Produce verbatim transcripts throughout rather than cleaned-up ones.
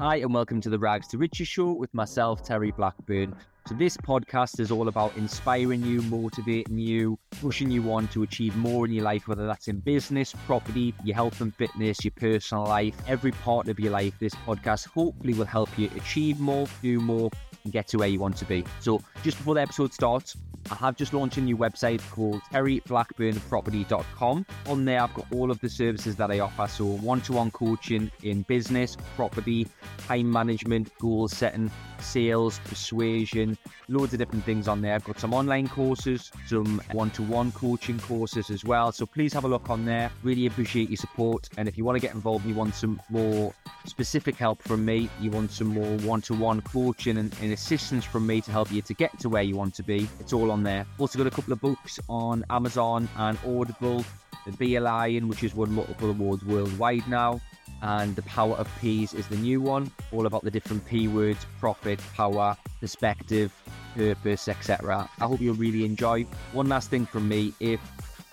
Hi and welcome to the Rags to Riches show with myself, Terry Blackburn. So this podcast is all about inspiring you, motivating you, pushing you on to achieve more in your life, whether that's in business, property, your health and fitness, your personal life, every part of your life. This podcast hopefully will help you achieve more, do more, and get to where you want to be. So just before the episode starts, I have just launched a new website called terry blackburn property dot com. On there, I've got all of the services that I offer. So one-to-one coaching in business, property, time management, goal setting, sales, persuasion, loads of different things on there. I've got some online courses, some one-to-one coaching courses as well. So please have a look on there. Really appreciate your support. And if you want to get involved, you want some more specific help from me, you want some more one-to-one coaching and, and assistance from me to help you to get to where you want to be, it's all on there. Also got a couple of books on Amazon and Audible, the Be a Lion, which has won multiple awards worldwide now, and The Power of P's is the new one, all about the different P words: profit, power, perspective, purpose, et cetera. I hope you'll really enjoy. One last thing from me: if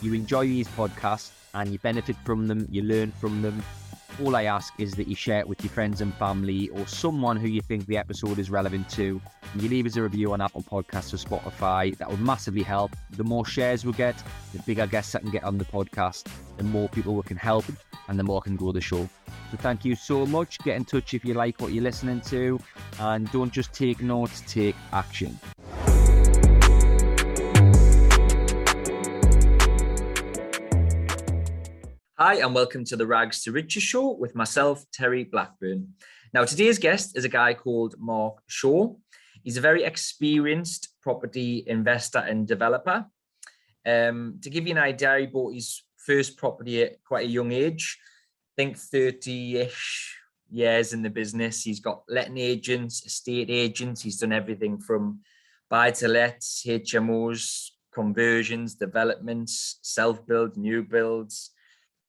you enjoy these podcasts and you benefit from them, you learn from them, all I ask is that you share it with your friends and family or someone who you think the episode is relevant to. And you leave us a review on Apple Podcasts or Spotify. That would massively help. The more shares we get, the bigger guests I can get on the podcast, the more people we can help, and the more I can grow the show. So thank you so much. Get in touch if you like what you're listening to. And don't just take notes, take action. Hi and welcome to the Rags to Riches show with myself, Terry Blackburn. Now today's guest is a guy called Mark Shaw. He's a very experienced property investor and developer. Um, to give you an idea, he bought his first property at quite a young age. I think thirty-ish years in the business. He's got letting agents, estate agents. He's done everything from buy-to-lets, H M Os, conversions, developments, self-build, new builds.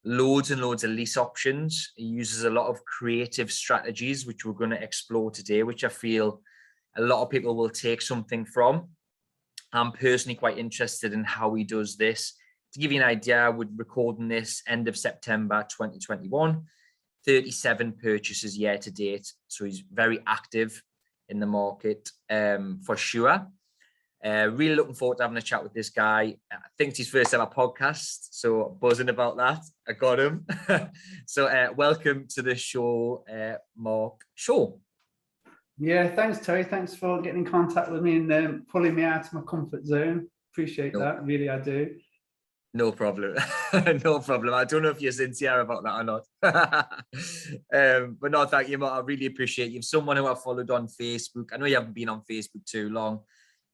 Loads and loads of lease options. He uses a lot of creative strategies, which we're going to explore today, which I feel a lot of people will take something from. I'm personally quite interested in how he does this. To give you an idea, we're recording this end of September twenty twenty-one, thirty-seven purchases year to date. So he's very active in the market, um, for sure. Uh, really looking forward to having a chat with this guy. I think it's his first ever podcast, so buzzing about that. I got him. so uh, welcome to the show, uh, Mark Shaw. Yeah, thanks, Terry. Thanks for getting in contact with me and um, pulling me out of my comfort zone. Appreciate no. that, really, I do. No problem. no problem. I don't know if you're sincere about that or not. um, but no, thank you, Mark. I really appreciate you. Someone who I followed on Facebook. I know you haven't been on Facebook too long.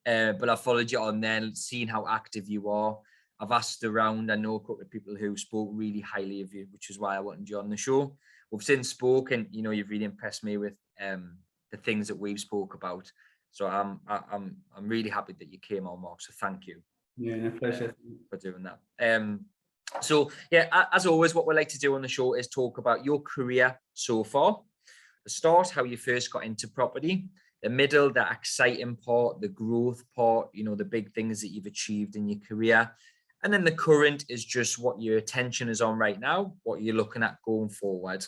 Uh, but I followed you on there, seeing how active you are. I've asked around. I know a couple of people who spoke really highly of you, which is why I wanted you on the show. We've since spoken. You know, you've really impressed me with um, the things that we've spoke about. So I'm I'm I'm really happy that you came on, Mark. So thank you. Yeah, no pleasure uh, for doing that. Um, so yeah, as always, what we like to do on the show is talk about your career so far, the start, how you first got into property. The middle, that exciting part, the growth part, you know, the big things that you've achieved in your career. And then the current is just what your attention is on right now, what you're looking at going forward.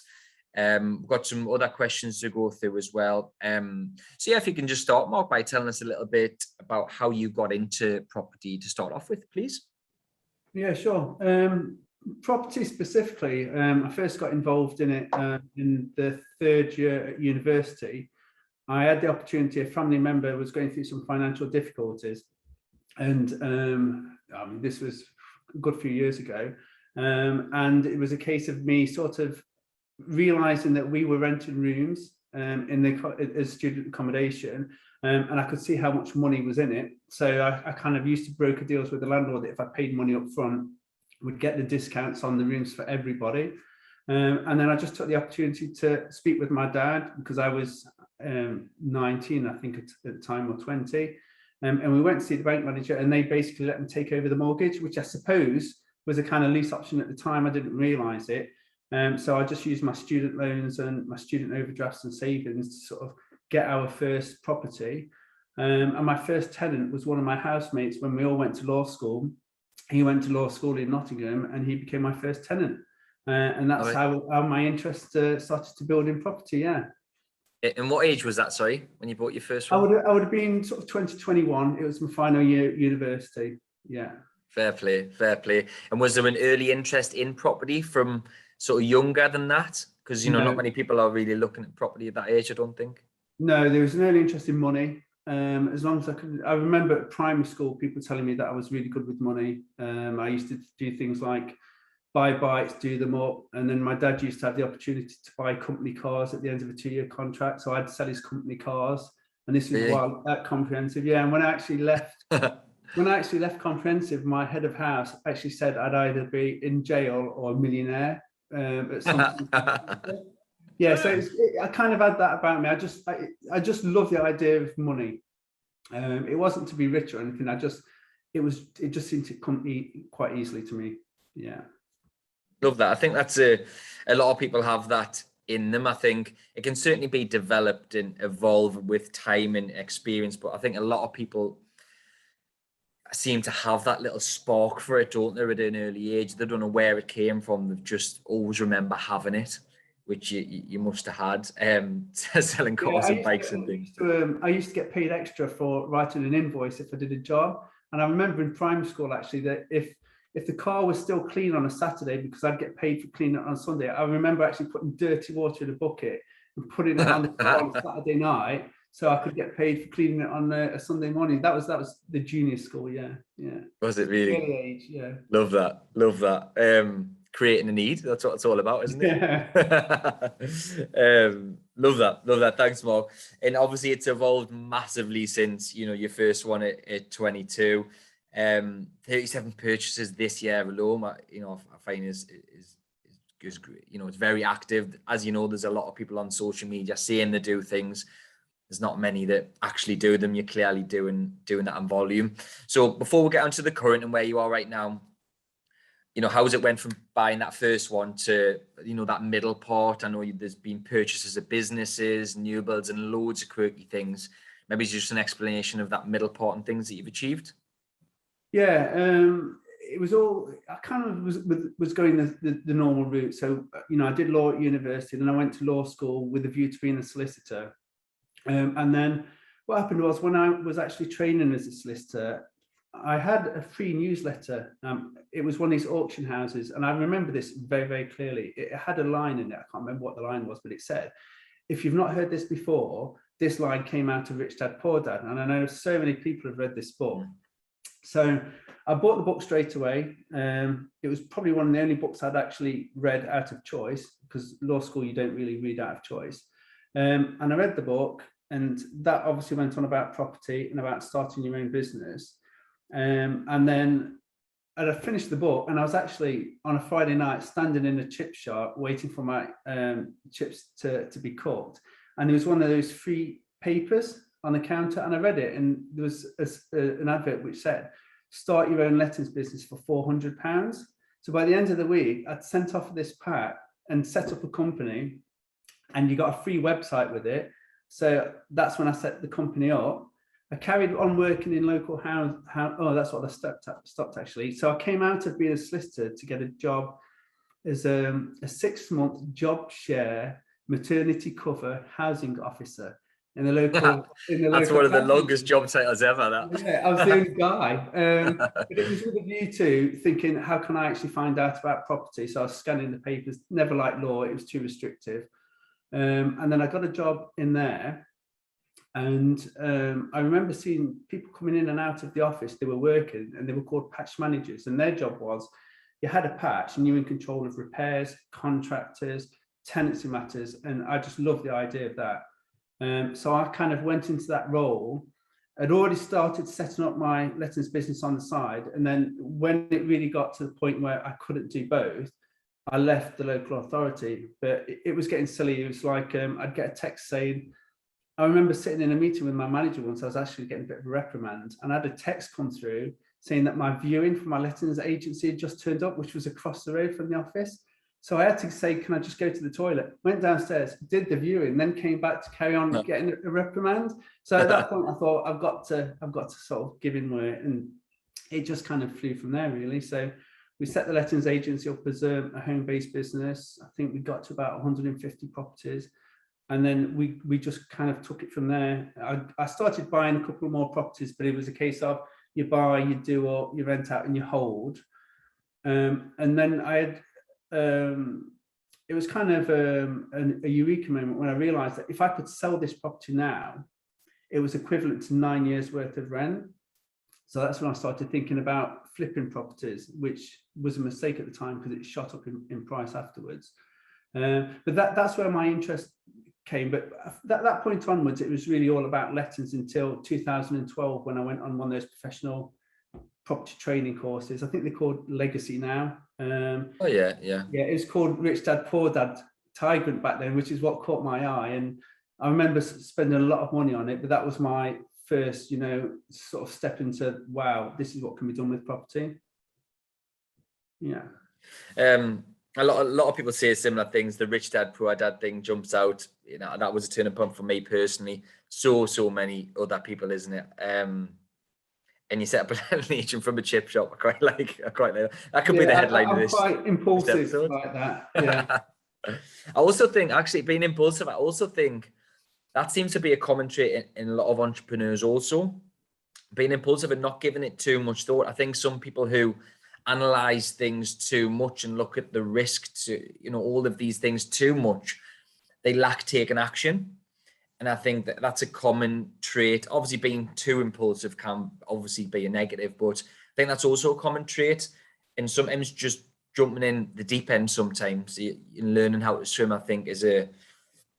Um, we've got some other questions to go through as well. Um, so yeah, if you can just start, Mark, by telling us a little bit about how you got into property to start off with, please. Yeah, sure. Um, property specifically, um, I first got involved in it uh, in the third year at university. I had the opportunity, a family member was going through some financial difficulties, and um, I mean, this was a good few years ago, um, and it was a case of me sort of realising that we were renting rooms um, in the as student accommodation, um, and I could see how much money was in it. So I, I kind of used to broker deals with the landlord that if I paid money up front, would get the discounts on the rooms for everybody. Um, and then I just took the opportunity to speak with my dad, because I was um nineteen, I think, at the time, or twenty, um, and we went to see the bank manager, and they basically let them take over the mortgage, which I suppose was a kind of lease option at the time. I didn't realize it, um, so I just used my student loans and my student overdrafts and savings to sort of get our first property, um, and my first tenant was one of my housemates when we all went to law school. He went to law school in Nottingham, and he became my first tenant, uh, and that's right. how, how my interest uh, started to build in property. Yeah. And what age was that, sorry, when you bought your first one? I would, I would have been sort of twenty, twenty-one. It was my final year at university. Yeah. Fair play, fair play. And was there an early interest in property from sort of younger than that? Because, you know, no. not many people are really looking at property at that age, I don't think. No, there was an early interest in money. Um, as long as I could, I remember at primary school, people telling me that I was really good with money. Um, I used to do things like buy bikes, do them up. And then my dad used to have the opportunity to buy company cars at the end of a two-year contract. So I'd sell his company cars. And this was really? While at comprehensive. Yeah. And when I actually left, when I actually left comprehensive, my head of house actually said I'd either be in jail or a millionaire. Um, at some yeah. So it's, it, I kind of had that about me. I just, I, I just love the idea of money. Um, it wasn't to be rich or anything. I just, it was, it just seemed to come e- quite easily to me. Yeah. Love that. I think that's a, a lot of people have that in them. I think it can certainly be developed and evolved with time and experience, but I think a lot of people seem to have that little spark for it, don't they, at an early age. They don't know where it came from. They just always remember having it, which you, you must have had, um, selling cars yeah, and bikes to, and things. I used, to, um, I used to get paid extra for writing an invoice if I did a job. And I remember in primary school, actually, that if If the car was still clean on a Saturday, because I'd get paid for cleaning it on Sunday, I remember actually putting dirty water in a bucket and putting it on the car on Saturday night, so I could get paid for cleaning it on a, a Sunday morning. That was that was the junior school, yeah, yeah. Was it really? Early age, yeah. Love that, love that. Um, creating a need, that's what it's all about, isn't it? Yeah. um, love that, love that. Thanks, Mark. And obviously, it's evolved massively since, you know, your first one at, at twenty-two. Um, thirty-seven purchases this year alone, I, you know, I find is, is, is, is, you know, it's very active. As you know, there's a lot of people on social media saying they do things. There's not many that actually do them. You're clearly doing, doing that on volume. So before we get onto the current and where you are right now, you know, how's it went from buying that first one to, you know, that middle part? I know you, there's been purchases of businesses, new builds and loads of quirky things. Maybe it's just an explanation of that middle part and things that you've achieved. Yeah, um, it was all, I kind of was was going the, the, the normal route. So, you know, I did law at university, then I went to law school with a view to being a solicitor. Um, and then what happened was, when I was actually training as a solicitor, I had a free newsletter. Um, it was one of these auction houses. And I remember this very, very clearly. It had a line in it. I can't remember what the line was, but it said, if you've not heard this before, this line came out of Rich Dad Poor Dad. And I know so many people have read this book. So I bought the book straight away. Um, it was probably one of the only books I'd actually read out of choice, because law school, you don't really read out of choice. Um, and I read the book, and that obviously went on about property and about starting your own business. Um, and then and I finished the book, and I was actually on a Friday night standing in a chip shop waiting for my um, chips to, to be cooked. And there was one of those free papers on the counter, and I read it, and there was a, a, an advert which said, start your own lettings business for four hundred pounds. So by the end of the week, I'd sent off this pack and set up a company, and you got a free website with it. So that's when I set the company up. I carried on working in local house, house oh, that's what I stopped, stopped actually. So I came out of being a solicitor to get a job as um, a six month job share maternity cover housing officer. In the local, in the that's local one of the family. Longest job titles ever. That yeah, I was the only guy. Um, but it was with a view to thinking, how can I actually find out about property? So I was scanning the papers. Never liked law; it was too restrictive. Um, and then I got a job in there, and um, I remember seeing people coming in and out of the office. They were working, and they were called patch managers. And their job was, you had a patch, and you were in control of repairs, contractors, tenancy matters. And I just loved the idea of that. Um, so I kind of went into that role. I'd already started setting up my lettings business on the side, and then when it really got to the point where I couldn't do both, I left the local authority. But it, it was getting silly. It was like um, I'd get a text saying, I remember sitting in a meeting with my manager once. I was actually getting a bit of a reprimand, and I had a text come through saying that my viewing for my lettings agency had just turned up, which was across the road from the office. So I had to say, can I just go to the toilet? Went downstairs, did the viewing, then came back to carry on no. getting a reprimand. So at that point, I thought, I've got to, I've got to sort of give in where, and it just kind of flew from there, really. So we set the lettings agency up as a, a home-based business. I think we got to about one hundred fifty properties. And then we we just kind of took it from there. I, I started buying a couple more properties, but it was a case of you buy, you do up, you rent out, and you hold. Um, and then I had, um, it was kind of um, an, a eureka moment when I realized that if I could sell this property now, it was equivalent to nine years worth of rent. So that's when I started thinking about flipping properties, which was a mistake at the time because it shot up in, in price afterwards. Uh, but that that's where my interest came. But at that point onwards, it was really all about lettings until two thousand twelve, when I went on one of those professional property training courses. I think they're called Legacy now. Um, oh, yeah, yeah. Yeah, it was called Rich Dad Poor Dad Tigrant back then, which is what caught my eye. And I remember spending a lot of money on it, but that was my first, you know, sort of step into, wow, this is what can be done with property. Yeah. Um, a lot, a lot of people say similar things. The Rich Dad Poor Dad thing jumps out. You know, that was a turning point for me personally. So, so many other people, isn't it? Um, and you set up an legion from a chip shop. I quite like. I quite like that. That could yeah, be the headline I, I'm of this. Quite impulsive this like that. Yeah. I also think, actually, being impulsive. I also think. That seems to be a common trait in, in a lot of entrepreneurs also, being impulsive and not giving it too much thought. I think some people who analyze things too much and look at the risk to, you know, all of these things too much, they lack taking action. And I think that that's a common trait. Obviously being too impulsive can obviously be a negative, but I think that's also a common trait. And sometimes just jumping in the deep end sometimes and learning how to swim, I think is a,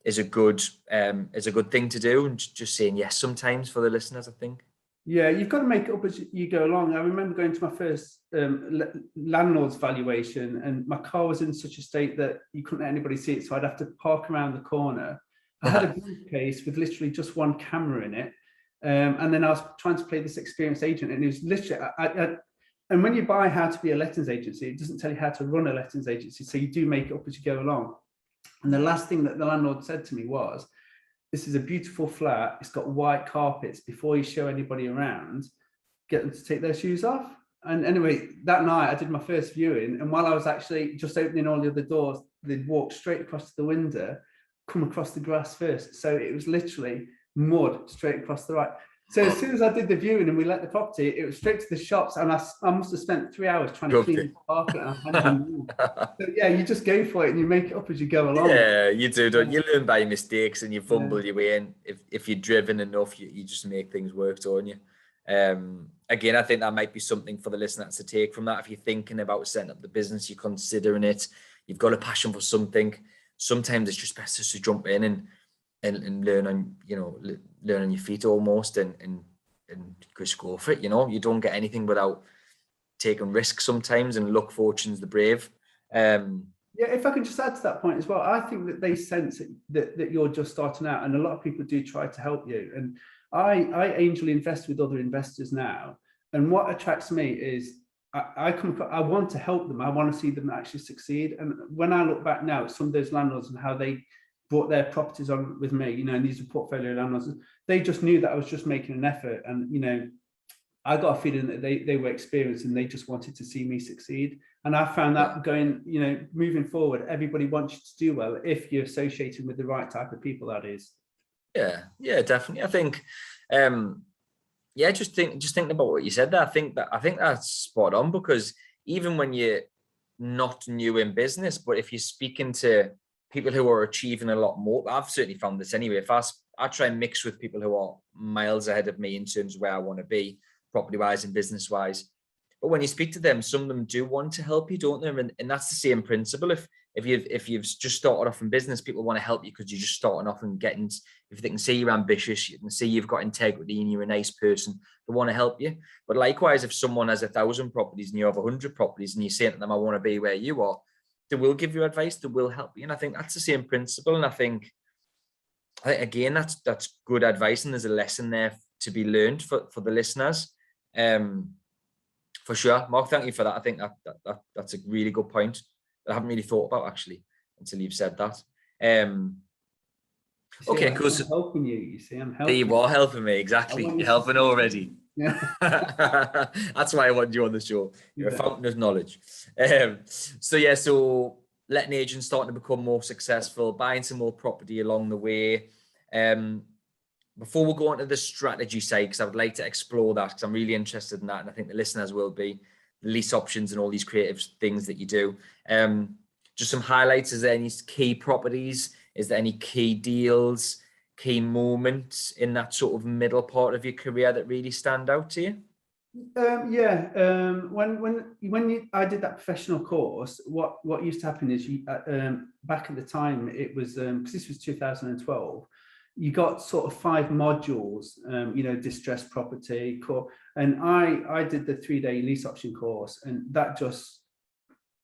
is a good um, is a good thing to do, and just saying yes sometimes for the listeners, I think. Yeah, you've got to make it up as you go along. I remember going to my first um, landlord's valuation, and my car was in such a state that you couldn't let anybody see it, so I'd have to park around the corner. I had a briefcase with literally just one camera in it, um, and then I was trying to play this experienced agent, and it was literally, I, I, and when you buy How to Be a Lettings Agency, it doesn't tell you how to run a lettings agency, so you do make it up as you go along. And the last thing that the landlord said to me was, this is a beautiful flat. It's got white carpets. Before you show anybody around, get them to take their shoes off. And anyway, that night I did my first viewing. And while I was actually just opening all the other doors, they'd walk straight across to the window, come across the grass first. So it was literally mud straight across the right. So as soon as I did the viewing and we let the property, it was straight to the shops, and I, I must have spent three hours trying to clean the carpet. So yeah, you just go for it and you make it up as you go along. Yeah, you do, don't you? Learn by your mistakes and you fumble yeah. your way in. If if you're driven enough, you, you just make things work, don't you? Um, again, I think that might be something for the listener to take from that. If you're thinking about setting up the business, you're considering it, you've got a passion for something, sometimes it's just best just to jump in and And, and learn on, you know, learn on your feet almost, and and and just go for it. You know, you don't get anything without taking risks sometimes, and luck fortunes the brave. Um, yeah, if I can just add to that point as well, I think that they sense that that you're just starting out, and a lot of people do try to help you. And I I angel invest with other investors now, and what attracts me is I I, come, I want to help them. I want to see them actually succeed. And when I look back now at some of those landlords and how they brought their properties on with me, you know, and these are portfolio landlords, they just knew that I was just making an effort. And, you know, I got a feeling that they, they were experienced and they just wanted to see me succeed. And I found that going, you know, moving forward, everybody wants you to do well if you're associating with the right type of people, that is. Yeah, yeah, definitely. I think, um, yeah, just think, just thinking about what you said there, I think that, I think that's spot on, because even when you're not new in business, but if you're speaking to people who are achieving a lot more, I've certainly found this anyway. If I, I try and mix with people who are miles ahead of me in terms of where I want to be, property-wise and business-wise. But when you speak to them, some of them do want to help you, don't they? And, and that's the same principle. If if you've if you've just started off in business, people want to help you because you're just starting off and getting. If they can see you're ambitious, you can see you've got integrity and you're a nice person, they want to help you. But likewise, if someone has a thousand properties and you have a hundred properties, and you're saying to them, "I want to be where you are," they will give you advice, they will help you. And I think that's the same principle. And I think, I think again, that's that's good advice. And there's a lesson there to be learned for, for the listeners. Um, for sure. Mark, thank you for that. I think that, that, that that's a really good point that I haven't really thought about, actually, until you've said that. Um, see, okay, cool. I'm helping you, you see, I'm helping. You are helping me, exactly. You're helping already. Yeah. That's why I want you on the show. You're yeah. a fountain of knowledge. Um, so yeah, so letting agents starting to become more successful, buying some more property along the way. Um, before we go on to the strategy side, because I would like to explore that, because I'm really interested in that, and I think the listeners will be, the lease options and all these creative things that you do. Um, just some highlights. Is there any key properties? Is there any key deals, key moments in that sort of middle part of your career that really stand out to you? Um, yeah, um, when when when you, I did that professional course, what what used to happen is you um, back at the time it was because um, this was two thousand twelve, you got sort of five modules, um, you know, distressed property, core, and I I did the three day lease option course, and that just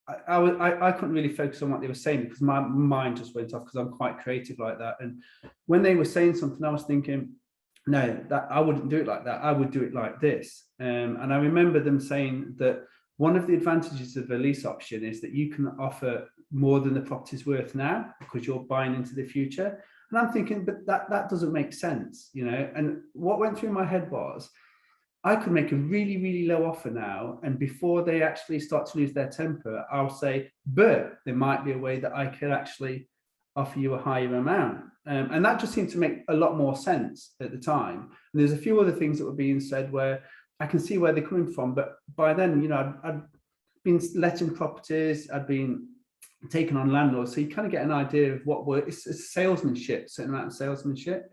I, I I couldn't really focus on what they were saying because my mind just went off because I'm quite creative like that, and when they were saying something, I was thinking, no, that I wouldn't do it like that. I would do it like this. Um, and I remember them saying that one of the advantages of a lease option is that you can offer more than the property's worth now because you're buying into the future. And I'm thinking, but that, that doesn't make sense, you know? And what went through my head was I could make a really, really low offer now. And before they actually start to lose their temper, I'll say, but there might be a way that I could actually offer you a higher amount. Um, and that just seemed to make a lot more sense at the time. And there's a few other things that were being said where I can see where they're coming from. But by then, you know, I'd, I'd been letting properties, I'd been taken on landlords. So you kind of get an idea of what were, it's, it's salesmanship, certain amount of salesmanship.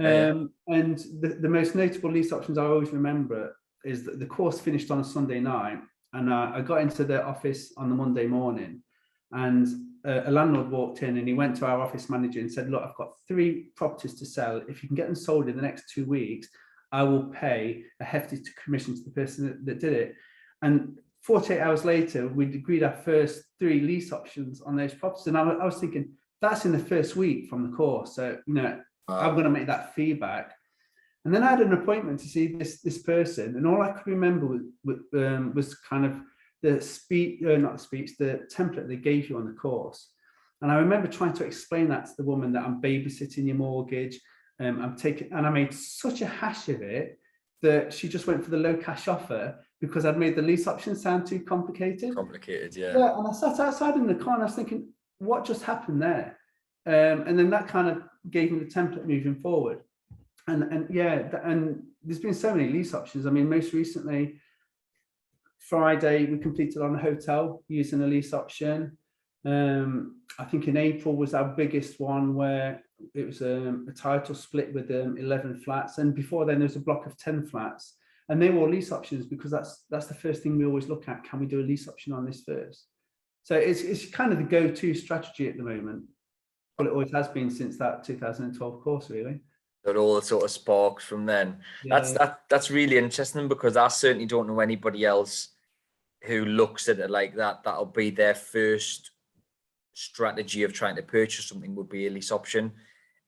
Um, oh, yeah. And the, the most notable lease options I always remember is that the course finished on a Sunday night. And uh, I got into the office on the Monday morning. And a landlord walked in and he went to our office manager and said, look, I've got three properties to sell. If you can get them sold in the next two weeks, I will pay a hefty commission to the person that, that did it. And forty-eight hours later, we'd agreed our first three lease options on those properties. And I, I was thinking, that's in the first week from the course. So, you know, I'm going to make that feedback. And then I had an appointment to see this, this person. And all I could remember was, was, um, was kind of, the speech, uh, not the speech, the template they gave you on the course. And I remember trying to explain that to the woman that I'm babysitting your mortgage. Um, I'm taking, and I made such a hash of it that she just went for the low cash offer because I'd made the lease option sound too complicated. Complicated, yeah. Yeah, and I sat outside in the car and I was thinking, what just happened there? Um, and then that kind of gave me the template moving forward. And, and yeah, and there's been so many lease options. I mean, most recently, Friday, we completed on a hotel using a lease option. Um, I think in April was our biggest one where it was um, a title split with um, eleven flats. And before then, there was a block of ten flats. And they were all lease options because that's that's the first thing we always look at. Can we do a lease option on this first? So it's, it's kind of the go-to strategy at the moment. Well, it always has been since that two thousand twelve course, really. That all sort of sparks from then. Yeah. That's that. That's really interesting because I certainly don't know anybody else who looks at it like that. That'll be their first strategy of trying to purchase something would be a lease option.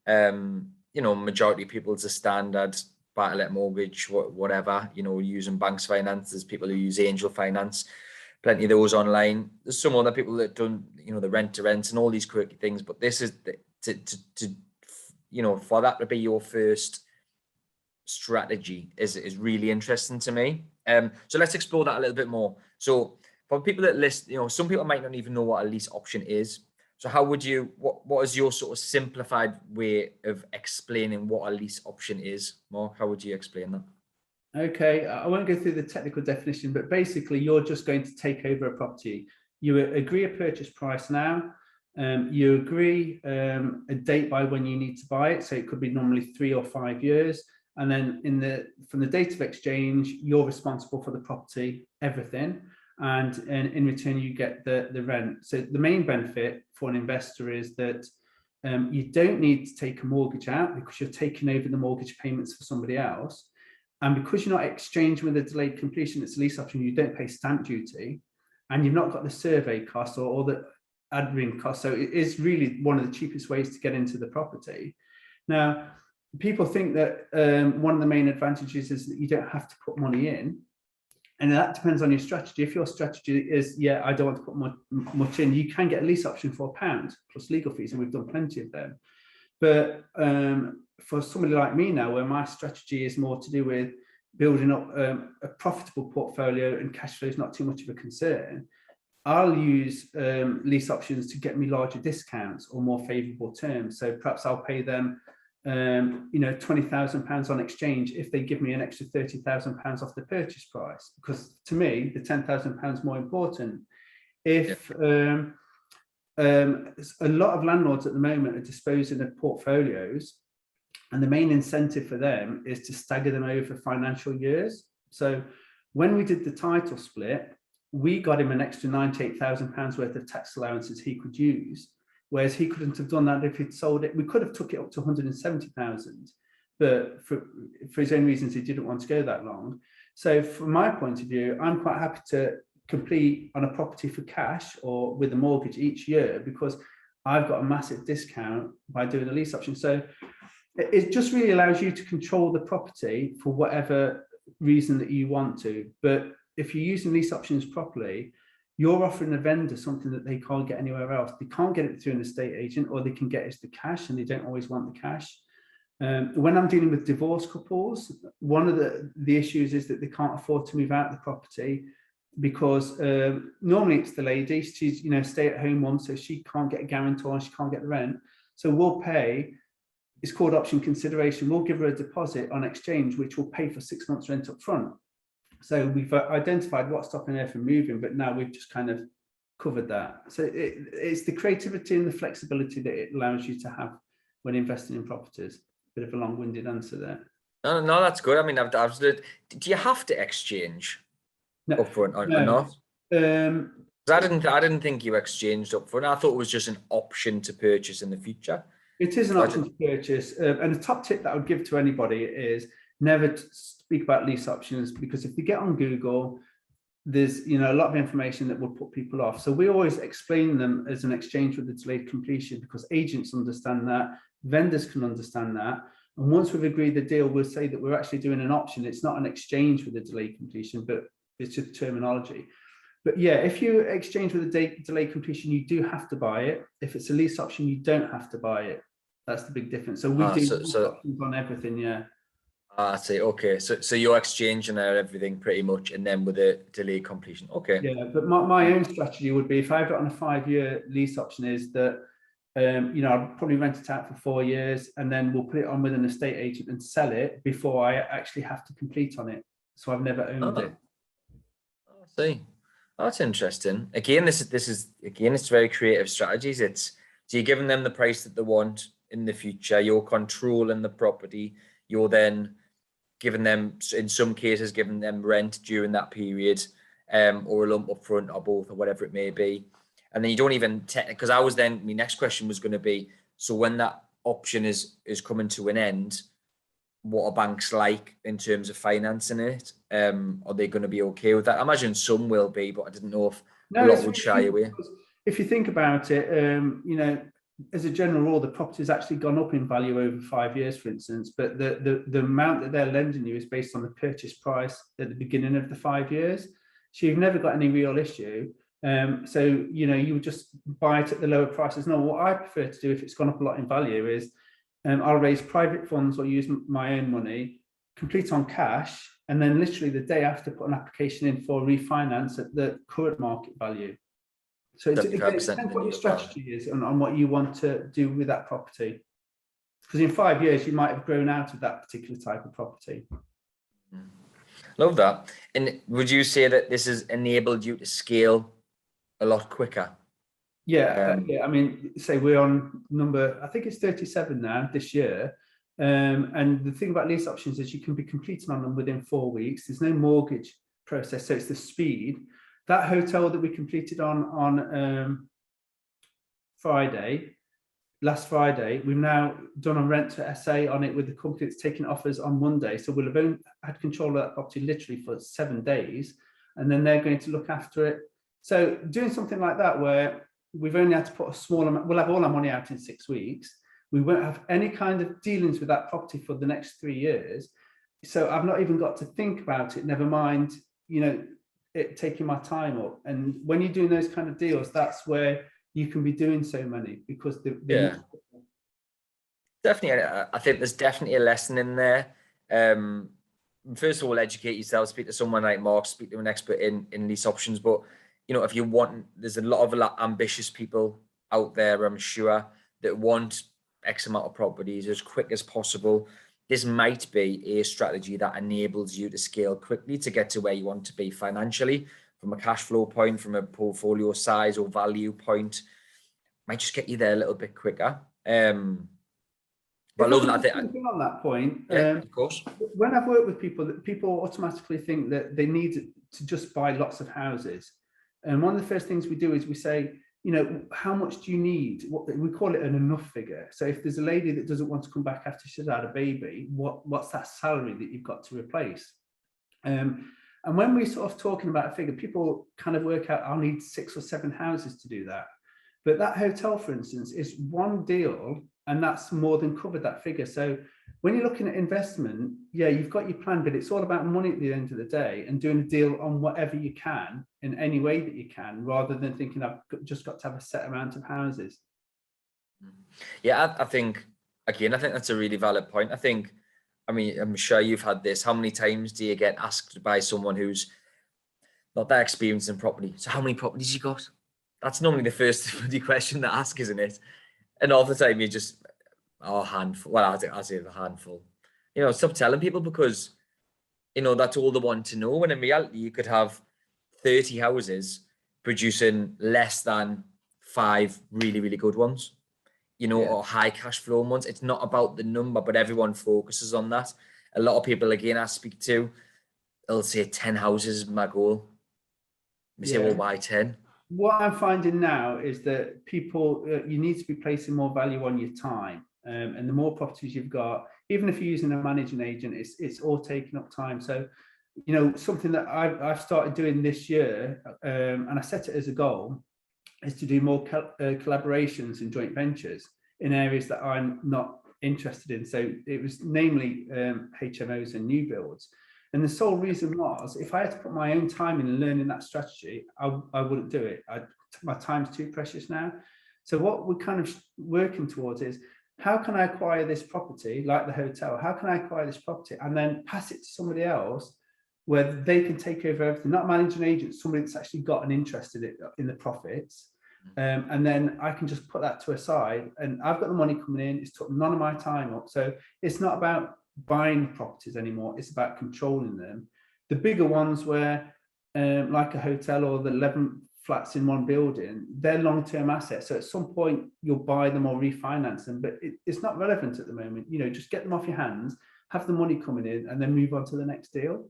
Um, you know, majority of people, it's a standard buy-to-let mortgage, whatever, you know, using banks finance. There's people who use angel finance, plenty of those online. There's some other people that don't, you know, the rent-to-rents and all these quirky things, but this is the, to, to, to, you know, for that to be your first strategy is, is really interesting to me. Um, so let's explore that a little bit more. So for people that list, you know, some people might not even know what a lease option is. So how would you, what, what is your sort of simplified way of explaining what a lease option is? Mark, how would you explain that? Okay, I won't go through the technical definition, but basically you're just going to take over a property. You agree a purchase price now. Um, you agree um, a date by when you need to buy it. So it could be normally three or five years. And then in the from the date of exchange, you're responsible for the property, everything. And, and in return, you get the, the rent. So the main benefit for an investor is that um, you don't need to take a mortgage out because you're taking over the mortgage payments for somebody else. And because you're not exchanging with a delayed completion, it's a lease option, you don't pay stamp duty. And you've not got the survey costs or all the admin costs. So it is really one of the cheapest ways to get into the property. Now, people think that um, one of the main advantages is that you don't have to put money in. And that depends on your strategy. If your strategy is, yeah, I don't want to put much, much in, you can get a lease option for a pound plus legal fees. And we've done plenty of them. But um, for somebody like me now, where my strategy is more to do with building up um, a profitable portfolio and cash flow is not too much of a concern, I'll use um, lease options to get me larger discounts or more favorable terms. So perhaps I'll pay them, um, you know, twenty thousand pounds on exchange if they give me an extra thirty thousand pounds off the purchase price, because to me, the ten thousand pounds more important. If um, um, a lot of landlords at the moment are disposing of portfolios, and the main incentive for them is to stagger them over financial years. So when we did the title split, we got him an extra ninety-eight thousand pounds worth of tax allowances he could use, whereas he couldn't have done that if he'd sold it. We could have took it up to one hundred seventy thousand, but for, for his own reasons, he didn't want to go that long. So from my point of view, I'm quite happy to complete on a property for cash or with a mortgage each year, because I've got a massive discount by doing a lease option. So it just really allows you to control the property for whatever reason that you want to. But if you're using lease options properly, you're offering a vendor something that they can't get anywhere else. They can't get it through an estate agent, or they can get it the cash, and they don't always want the cash. Um, when I'm dealing with divorced couples, one of the, the issues is that they can't afford to move out the property, because um, normally it's the lady, she's, you know, stay at home mom, so she can't get a guarantor and she can't get the rent. So we'll pay, it's called option consideration. We'll give her a deposit on exchange, which will pay for six months rent up front. So we've identified what's stopping her from moving, but now we've just kind of covered that. So it, it's the creativity and the flexibility that it allows you to have when investing in properties. Bit of a long-winded answer there. No, no, that's good. I mean, I've, I've do you have to exchange no, upfront or, no. or not? Um, I didn't. I didn't think you exchanged upfront. I thought it was just an option to purchase in the future. It is an option to purchase, um, and a top tip that I would give to anybody is never to speak about lease options, because if you get on Google, there's, you know, a lot of information that will put people off. So we always explain them as an exchange with a delayed completion, because agents understand that, vendors can understand that, and once we've agreed the deal, we'll say that we're actually doing an option. It's not an exchange with a delayed completion, but it's just terminology. But yeah, if you exchange with a de- delayed completion, you do have to buy it. If it's a lease option, you don't have to buy it. That's the big difference. So we ah, do so, so, options on everything, yeah. Ah, I see. Okay, so so you're exchanging out everything pretty much, and then with a delayed completion. Okay. Yeah, but my, my own strategy would be, if I've got on a five-year lease option, is that um, you know, I'll probably rent it out for four years, and then we'll put it on with an estate agent and sell it before I actually have to complete on it. So I've never owned oh. it. I see. That's interesting. Again, this is this is again, it's very creative strategies. It's so you're giving them the price that they want in the future. You're controlling the property. You're then giving them, in some cases, giving them rent during that period, um, or a lump up front, or both, or whatever it may be. And then you don't even because te- I was then my next question was going to be, so when that option is is coming to an end, what are banks like in terms of financing it? Um, are they going to be okay with that? I imagine some will be, but I didn't know if no, a lot would shy away. If you think about it, um, you know, as a general rule, the property's actually gone up in value over five years, for instance, but the, the, the amount that they're lending you is based on the purchase price at the beginning of the five years. So you've never got any real issue. Um, so, you know, you would just buy it at the lower prices. No, what I prefer to do if it's gone up a lot in value is Um, I'll raise private funds or use my own money, complete on cash, and then literally the day after put an application in for refinance at the current market value. So it depends what your strategy is and on what you want to do with that property. Because in five years, you might have grown out of that particular type of property. Love that. And would you say that this has enabled you to scale a lot quicker? Yeah, um, yeah, I mean, say we're on number, I think it's thirty-seven now this year. Um, and the thing about lease options is you can be completing on them within four weeks. There's no mortgage process, so it's the speed. That hotel that we completed on on um, Friday, last Friday, we've now done a rent to S A on it with the company that's taking offers on Monday. So we'll have only had control of that property literally for seven days, and then they're going to look after it. So doing something like that where we've only had to put a small amount, we'll have all our money out in six weeks. We won't have any kind of dealings with that property for the next three years. So I've not even got to think about it, never mind, you know, it taking my time up. And when you're doing those kind of deals, that's where you can be doing so many, because the, the yeah. Definitely, I think there's definitely a lesson in there. Um, first of all, educate yourself, speak to someone like Mark, speak to an expert in, in lease options, but you know, if you want, there's a lot of ambitious people out there, I'm sure, that want X amount of properties as quick as possible. This might be a strategy that enables you to scale quickly to get to where you want to be financially, from a cash flow point, from a portfolio size or value point. Might just get you there a little bit quicker. Um, but I love that. On that point, yeah, um, of course. When I've worked with people, people automatically think that they need to just buy lots of houses. And one of the first things we do is we say, you know, how much do you need? What we call it an enough figure. So if there's a lady that doesn't want to come back after she's had a baby, what what's that salary that you've got to replace? Um, and when we're sort of talking about a figure, people kind of work out, I'll need six or seven houses to do that. But that hotel, for instance, is one deal, and that's more than covered that figure. So when you're looking at investment, yeah, you've got your plan, but it's all about money at the end of the day and doing a deal on whatever you can in any way that you can, rather than thinking I've just got to have a set amount of houses. Yeah, I, I think, again, I think that's a really valid point. I think, I mean, I'm sure you've had this. How many times do you get asked by someone who's not that experienced in property? So how many properties you got? That's normally the first question to ask, isn't it? And all the time you just, oh, handful. Well, I say, I say a handful. You know, stop telling people, because, you know, that's all they want to know. When in reality, you could have thirty houses producing less than five really, really good ones, you know, yeah, or high cash flow ones. It's not about the number, but everyone focuses on that. A lot of people, again, I speak to, they'll say ten houses is my goal. They yeah. say, well, why ten? What I'm finding now is that people, uh, you need to be placing more value on your time. Um, and the more properties you've got, even if you're using a managing agent, it's it's all taking up time. So, you know, something that I've, I've started doing this year, um, and I set it as a goal, is to do more co- uh, collaborations and joint ventures in areas that I'm not interested in. So it was namely um, H M Os and new builds. And the sole reason was, if I had to put my own time in learning that strategy, I, I wouldn't do it. I, my time's too precious now. So what we're kind of working towards is, how can I acquire this property, like the hotel? How can I acquire this property and then pass it to somebody else where they can take over everything? Not managing agents, somebody that's actually got an interest in it, in the profits. Um, and then I can just put that to a side, and I've got the money coming in. It's took none of my time up. So it's not about buying properties anymore, it's about controlling them. The bigger ones where um, like a hotel or the eleven flats in one building, they're long-term assets, so at some point you'll buy them or refinance them, but it, it's not relevant at the moment. You know, just get them off your hands, have the money coming in, and then move on to the next deal.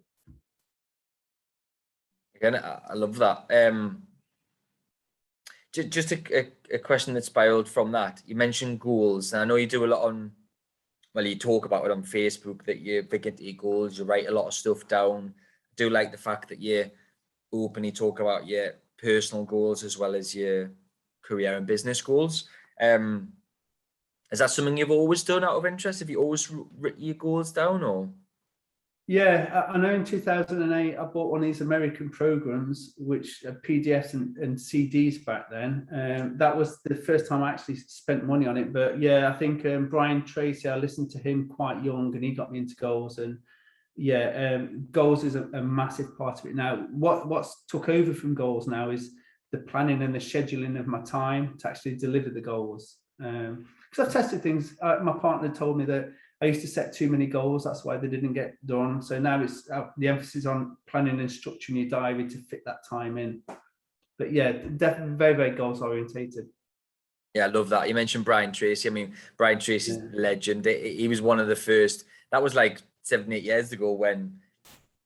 Again, I, I love that. Um just, just a, a, a question that spiraled from that. You mentioned goals, and I know you do a lot on, well, you talk about it on Facebook, that you pick into your goals, you write a lot of stuff down. I do like the fact that you openly talk about your personal goals as well as your career and business goals. Um, is that something you've always done out of interest? Have you always written your goals down, or? Yeah, I know in two thousand eight, I bought one of these American programs, which are P D Fs and, and C Ds back then. Um, that was the first time I actually spent money on it. But yeah, I think um, Brian Tracy, I listened to him quite young, and he got me into goals. And yeah, um, goals is a, a massive part of it now. What what's took over from goals now is the planning and the scheduling of my time to actually deliver the goals. Because um, I've tested things. Uh, my partner told me that I used to set too many goals. That's why they didn't get done. So now it's uh, the emphasis on planning and structuring your diary to fit that time in. But yeah, definitely very, very goals orientated. Yeah, I love that. You mentioned Brian Tracy. I mean, Brian Tracy's yeah. legend. He was one of the first. That was like seven, eight years ago, when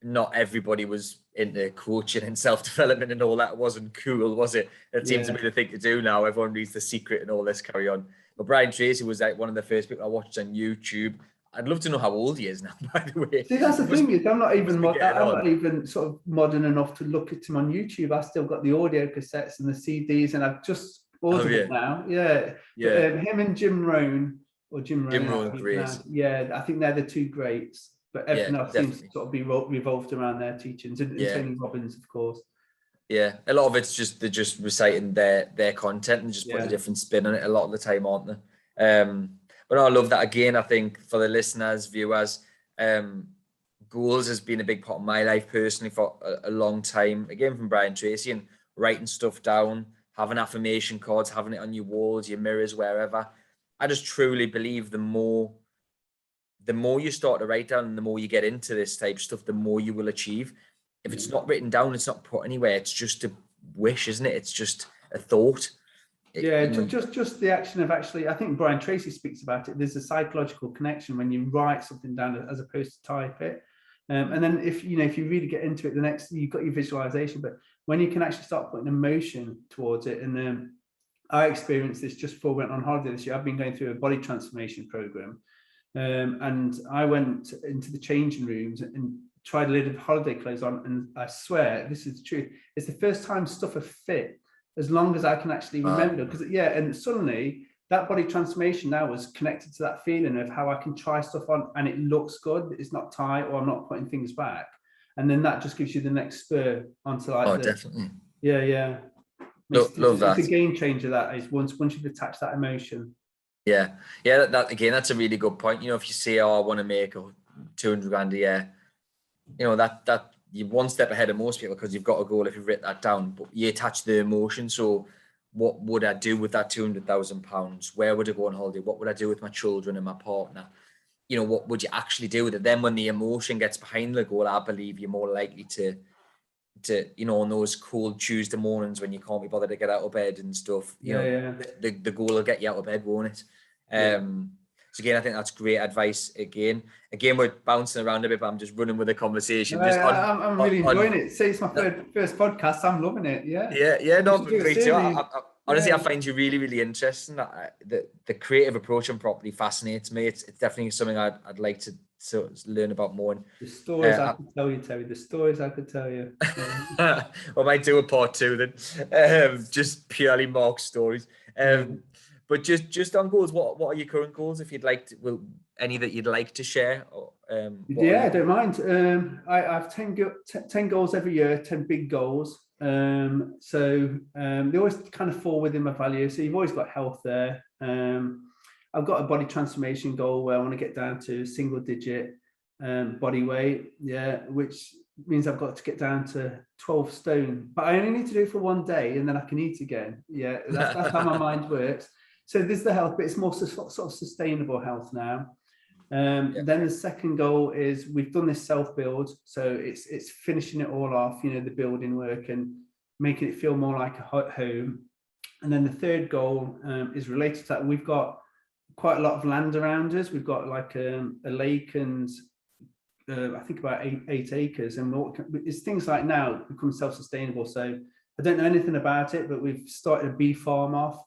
not everybody was into coaching and self-development and all that. It wasn't cool, was it? It seems yeah. to be the thing to do now. Everyone reads The Secret and all this carry on. But Brian Tracy was like one of the first people I watched on YouTube. I'd love to know how old he is now, by the way. See, that's the was, thing is, I'm not even mod- I'm not even sort of modern enough to look at him on YouTube. I've still got the audio cassettes and the C Ds, and I've just ordered it now. Yeah, yeah. But, um, him and Jim Rohn or Jim Rohn. Jim Rohn, great. Yeah, I think they're the two greats. But everything yeah, else definitely seems to sort of be revolved around their teachings, and, and yeah. Tony Robbins, of course. Yeah, a lot of it's just, they're just reciting their their content and just yeah. putting a different spin on it a lot of the time, aren't they? Um, but I love that. Again, I think for the listeners, viewers, um, goals has been a big part of my life personally for a, a long time. Again, from Brian Tracy, and writing stuff down, having affirmation cards, having it on your walls, your mirrors, wherever. I just truly believe the more the more you start to write down and the more you get into this type of stuff, the more you will achieve. If it's not written down, it's not put anywhere. It's just a wish, isn't it? It's just a thought. It, yeah, you know, just just the action of actually, I think Brian Tracy speaks about it. There's a psychological connection when you write something down as opposed to type it. Um, and then if, you know, if you really get into it, the next, you've got your visualization, but when you can actually start putting emotion towards it. And um, I experienced this just before I went on holiday this year. I've been going through a body transformation program. Um, and I went into the changing rooms and tried a load of holiday clothes on, and I swear this is the truth, it's the first time stuff have fit as long as I can actually remember, because yeah, and suddenly that body transformation now was connected to that feeling of how I can try stuff on and it looks good, it's not tight or I'm not putting things back, and then that just gives you the next spur onto like oh the, definitely yeah yeah it's, love it's, that it's a game changer, that is, once once you've attached that emotion. Yeah, yeah, that, that again, that's a really good point. You know, if you say, oh, I want to make two hundred grand a year, you know, that that you're one step ahead of most people because you've got a goal if you've written that down, but you attach the emotion. So what would I do with that two hundred thousand pounds? Where would I go on holiday? What would I do with my children and my partner? You know, what would you actually do with it? Then when the emotion gets behind the goal, I believe you're more likely to, to you know, on those cold Tuesday mornings when you can't be bothered to get out of bed and stuff, you yeah, know, yeah. The, the goal will get you out of bed, won't it? Um, yeah. So again, I think that's great advice. Again, again, we're bouncing around a bit, but I'm just running with the conversation. No, just on, I'm, I'm on, really enjoying on, it. See, it's my third, first podcast. I'm loving it. Yeah. Yeah, yeah. No, me too. I, I, I, honestly, yeah. I find you really, really interesting. I, the the creative approach on property fascinates me. It's, it's definitely something I'd I'd like to sort of learn about more. And, the stories uh, I could tell you, Terry. The stories I could tell you. Well, I might do a part two then. Um, just purely Mark's stories. Um, mm-hmm. But just, just on goals, what, what are your current goals? If you'd like to, well, any that you'd like to share? Or, um, yeah, I don't mind. Um, I, I have ten, go- t- ten goals every year, ten big goals. Um, so um, they always kind of fall within my value. So you've always got health there. Um, I've got a body transformation goal where I want to get down to single digit um, body weight, yeah, which means I've got to get down to twelve stone. But I only need to do it for one day and then I can eat again. Yeah, that's, that's how my mind works. So there's the health, but it's more sort of sustainable health now. Um, yeah. Then the second goal is we've done this self-build. So it's it's finishing it all off, you know, the building work and making it feel more like a hot home. And then the third goal um, is related to that. We've got quite a lot of land around us. We've got like um, a lake and uh, I think about eight, eight acres. And we'll, it's things like now become self-sustainable. So I don't know anything about it, but we've started a bee farm off.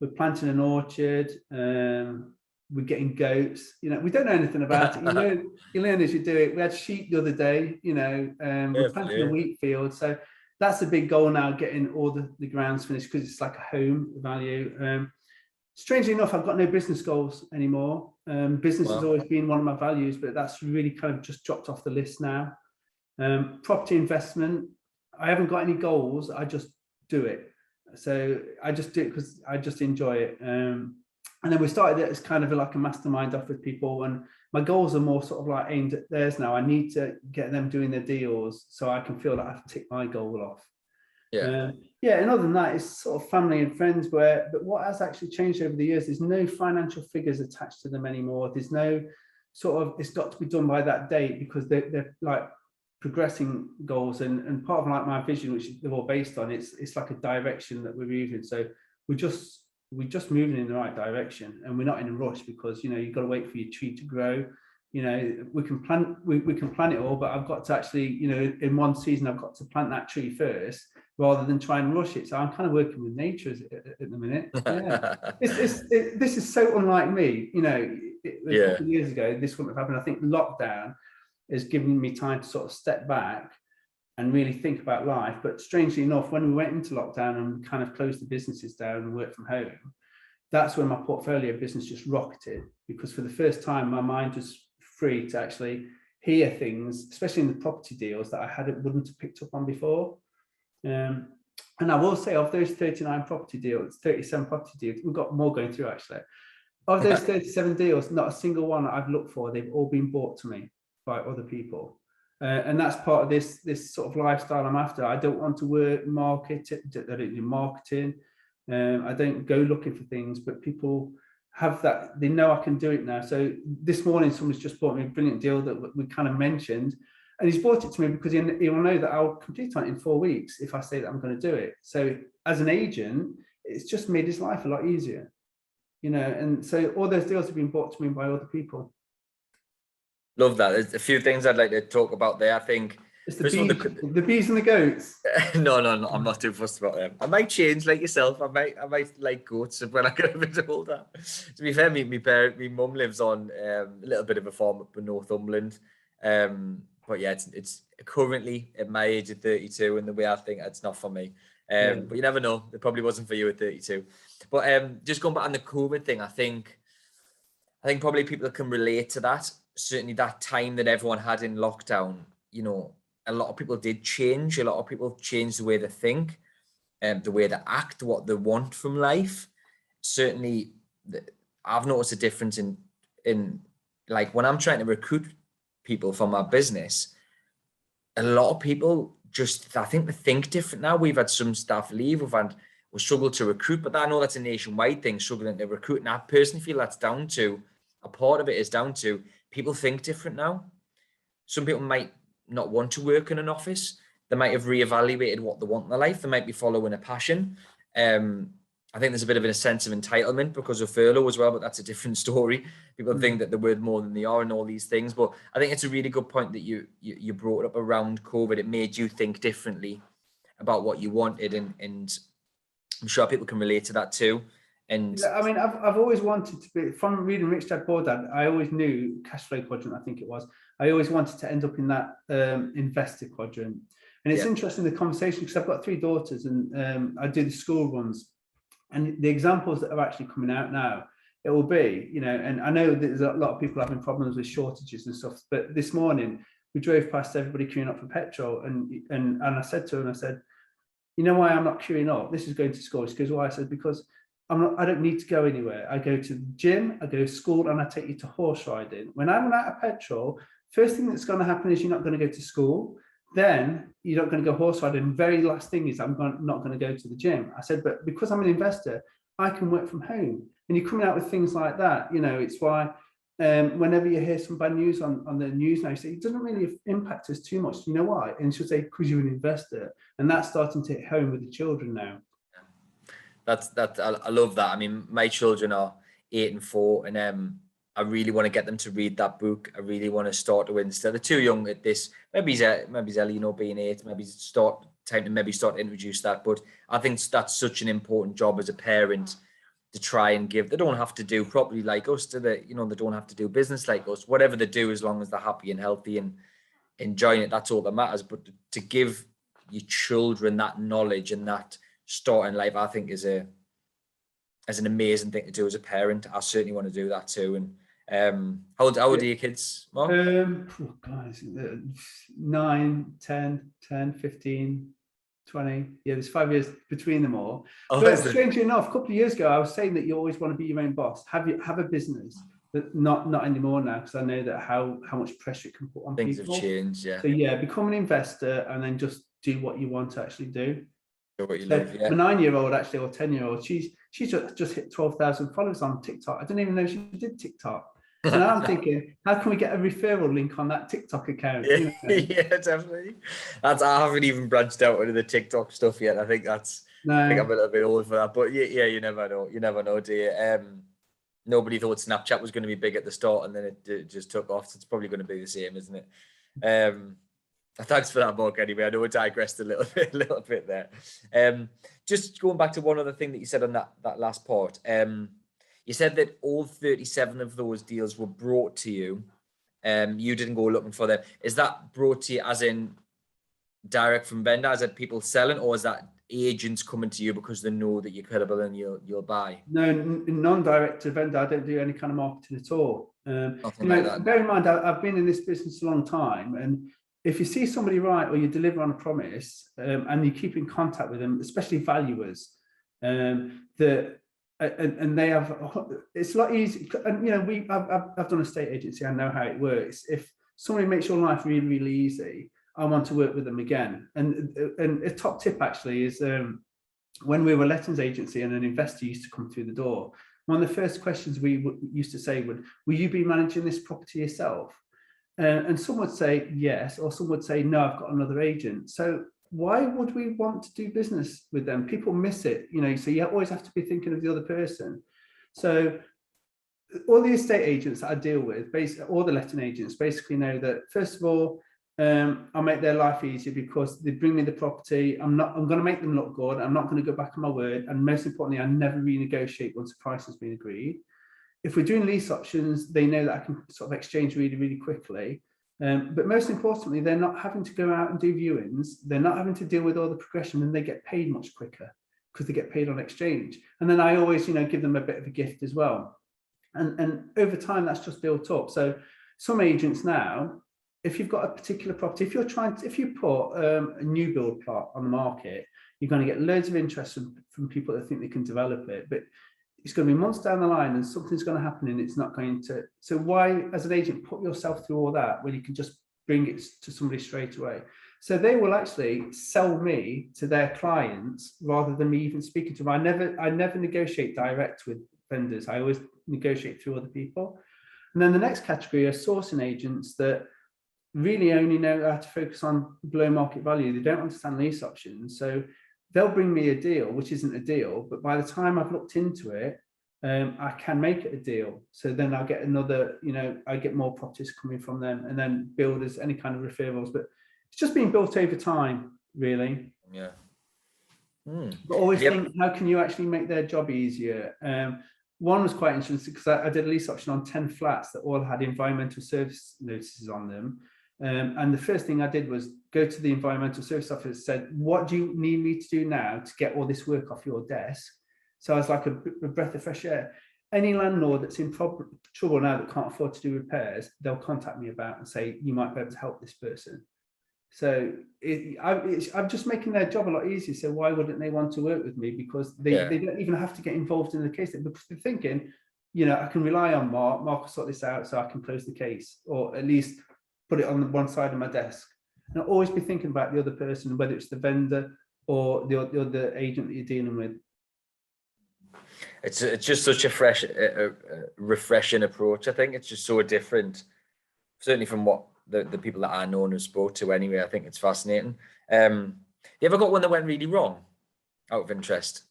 We're planting an orchard, um, we're getting goats, you know, we don't know anything about it. You learn, you learn as you do it. We had sheep the other day, you know, um, we're yeah, planting yeah. a wheat field. So that's a big goal now, getting all the, the grounds finished because it's like a home value. Um, strangely enough, I've got no business goals anymore. Um, business wow. has always been one of my values, but that's really kind of just dropped off the list now. Um, property investment, I haven't got any goals, I just do it. So I just do it because I just enjoy it. Um, and then we started it as kind of like a mastermind off with people. And my goals are more sort of like aimed at theirs now. I need to get them doing their deals so I can feel that I've ticked my goal off. Yeah. Uh, yeah. And other than that, it's sort of family and friends where, but what has actually changed over the years is no financial figures attached to them anymore. There's no sort of, it's got to be done by that date because they're, they're like, progressing goals and, and part of like my vision, which they're all based on, it's it's like a direction that we're moving. So we're just we're just moving in the right direction and we're not in a rush because you know you've got to wait for your tree to grow. You know, we can plant we, we can plant it all, but I've got to actually, you know, in one season I've got to plant that tree first rather than try and rush it. So I'm kind of working with nature at, at the minute. Yeah. it's, it's, it, this is so unlike me. You know, it, yeah. a couple of years ago this wouldn't have happened. I think lockdown has given me time to sort of step back and really think about life. But strangely enough, when we went into lockdown and kind of closed the businesses down and worked from home, that's when my portfolio business just rocketed because for the first time, my mind was free to actually hear things, especially in the property deals that I hadn't wouldn't have picked up on before. Um, and I will say of those thirty-nine property deals, thirty-seven property deals, we've got more going through actually. Of those thirty-seven deals, not a single one that I've looked for, they've all been bought to me by other people. Uh, and that's part of this this sort of lifestyle I'm after. I don't want to work market. I don't do marketing. Um, I don't go looking for things, but people have that. They know I can do it now. So this morning, someone's just bought me a brilliant deal that we kind of mentioned, and he's bought it to me because he, he will know that I'll complete on it in four weeks if I say that I'm going to do it. So as an agent, it's just made his life a lot easier, you know. And so all those deals have been bought to me by other people. Love that. There's a few things I'd like to talk about there. I think it's the, bees, one, the, the bees and the goats. no, no, no, I'm not too fussed about them. I might change, like yourself. I might, I might like goats when I get a bit older. To be fair, me, me parent, me mum lives on um, a little bit of a farm up in Northumberland. Um, but yeah, it's, it's currently at my age of thirty-two, and the way I think it's not for me. Um, yeah. But you never know. It probably wasn't for you at thirty-two. But um, just going back on the COVID thing, I think, I think probably people can relate to that. Certainly that time that everyone had in lockdown, you know, a lot of people did change. A lot of people changed the way they think and um, the way they act, what they want from life. Certainly I've noticed a difference in, in like when I'm trying to recruit people for my business, a lot of people just, I think they think different now. We've had some staff leave, we've had, we struggle to recruit, but I know that's a nationwide thing, struggling to recruit. And I personally feel that's down to, a part of it is down to, people think different now. Some people might not want to work in an office. They might have reevaluated what they want in their life. They might be following a passion. Um, I think there's a bit of a sense of entitlement because of furlough as well, but that's a different story. People mm-hmm. think that they're worth more than they are and all these things. But I think it's a really good point that you, you you brought up around COVID. It made you think differently about what you wanted. And, and I'm sure people can relate to that too. And yeah, I mean, I've I've always wanted to be, from reading Rich Dad Poor Dad, I always knew cash flow quadrant, I think it was. I always wanted to end up in that um, investor quadrant. And it's yeah. interesting, the conversation, because I've got three daughters and um, I do the school runs. And the examples that are actually coming out now, it will be, you know, and I know there's a lot of people having problems with shortages and stuff. But this morning, we drove past everybody queuing up for petrol. And and, and I said to him, I said, you know why I'm not queuing up? This is going to school. She goes, why? I said, because I'm not, I don't need to go anywhere. I go to the gym, I go to school, and I take you to horse riding. When I'm out of petrol, first thing that's going to happen is you're not going to go to school. Then you're not going to go horse riding. Very last thing is I'm not going to go to the gym. I said, but because I'm an investor, I can work from home. And you're coming out with things like that. You know, it's why um, whenever you hear some bad news on, on the news now, you say, it doesn't really impact us too much. You know why? And she'll say, because you're an investor. And that's starting to hit home with the children now. That's that. I love that. I mean, my children are eight and four, and um, I really want to get them to read that book. I really want to start to instill. They're too young at this. Maybe he's maybe he's early, you know, being eight. Maybe start time to maybe start to introduce that. But I think that's such an important job as a parent to try and give. They don't have to do properly like us, do they? You know, they don't have to do business like us. Whatever they do, as long as they're happy and healthy and enjoying it, that's all that matters. But to give your children that knowledge and that starting life, I think is a as an amazing thing to do as a parent. I certainly want to do that too. And um, how old, how old yeah. are your kids, Mark? Um, oh guys, nine, ten, ten, fifteen, twenty. Yeah, there's five years between them all. Oh, but strangely it? enough, a couple of years ago, I was saying that you always want to be your own boss. Have you have a business, but not not anymore now, because I know that how how much pressure it can put on Things people. Things have changed, yeah. So yeah, become an investor and then just do what you want to actually do. What you so love, yeah. My nine-year-old actually, or ten-year-old, she's she's just, just hit twelve thousand followers on TikTok. I didn't even know she did TikTok. And I'm thinking, how can we get a referral link on that TikTok account? Yeah, you know? Yeah, definitely. That's I haven't even branched out into the TikTok stuff yet. I think that's no. I think I'm a little bit old for that. But yeah, yeah, you never know. You never know, do you? Um, nobody thought Snapchat was going to be big at the start, and then it, it just took off. So it's probably going to be the same, isn't it? Um, Thanks for that, Mark. Anyway, I know we digressed a little bit, a little bit there. Um, just going back to one other thing that you said on that, that last part. Um, you said that all thirty-seven of those deals were brought to you. Um, you didn't go looking for them. Is that brought to you as in direct from vendors, as people selling, or is that agents coming to you because they know that you're credible and you'll you'll buy? No, non-direct to vendor. I don't do any kind of marketing at all. Um, you know, like that. Bear in mind, I, I've been in this business a long time, and if you see somebody right, or you deliver on a promise, um, and you keep in contact with them, especially valuers, um, the and, and they have, it's a lot easier. And you know, we I've, I've done an estate agency. I know how it works. If somebody makes your life really, really easy, I want to work with them again. And, and a top tip actually is um, when we were a lettings agency and an investor used to come through the door, one of the first questions we w- used to say would, will you be managing this property yourself? Uh, and some would say yes, or some would say, no, I've got another agent. So why would we want to do business with them? People miss it, you know, so you always have to be thinking of the other person. So all the estate agents that I deal with, basically, all the letting agents basically know that, first of all, um, I'll make their life easier because they bring me the property. I'm not, I'm going to make them look good. I'm not going to go back on my word. And most importantly, I never renegotiate once the price has been agreed. If we're doing lease options, they know that I can sort of exchange really, really quickly. Um, but most importantly, they're not having to go out and do viewings. They're not having to deal with all the progression, and they get paid much quicker because they get paid on exchange. And then I always, you know, give them a bit of a gift as well. And, and over time, that's just built up. So some agents now, if you've got a particular property, if you're trying to, if you put um, a new build plot on the market, you're going to get loads of interest from, from people that think they can develop it. But it's going to be months down the line and something's going to happen and it's not going to. So why, as an agent, put yourself through all that when you can just bring it to somebody straight away? So they will actually sell me to their clients rather than me even speaking to them. I never, I never negotiate direct with vendors. I always negotiate through other people. And then the next category are sourcing agents that really only know how to focus on below market value. They don't understand lease options. So they'll bring me a deal, which isn't a deal, but by the time I've looked into it, um, I can make it a deal. So then I'll get another, you know, I get more properties coming from them, and then builders, any kind of referrals. But it's just been built over time, really. Yeah. Mm. But always yep. think, how can you actually make their job easier? Um, one was quite interesting because I, I did a lease option on ten flats that all had environmental service notices on them. Um, and the first thing I did was go to the environmental service office and said, what do you need me to do now to get all this work off your desk? So I was like a, a breath of fresh air. Any landlord that's in prob- trouble now that can't afford to do repairs, they'll contact me about and say, you might be able to help this person. So it, I, it's, I'm just making their job a lot easier. So why wouldn't they want to work with me? Because they, yeah. they don't even have to get involved in the case, because they're thinking, you know, I can rely on Mark, Mark will sort this out so I can close the case, or at least put it on the one side of my desk. And I'll always be thinking about the other person, whether it's the vendor or the, the other agent that you're dealing with. It's, it's just such a fresh, a, a refreshing approach. I think it's just so different, certainly from what the, the people that I know and have spoke to anyway. I think it's fascinating. Um, you ever got one that went really wrong out of interest?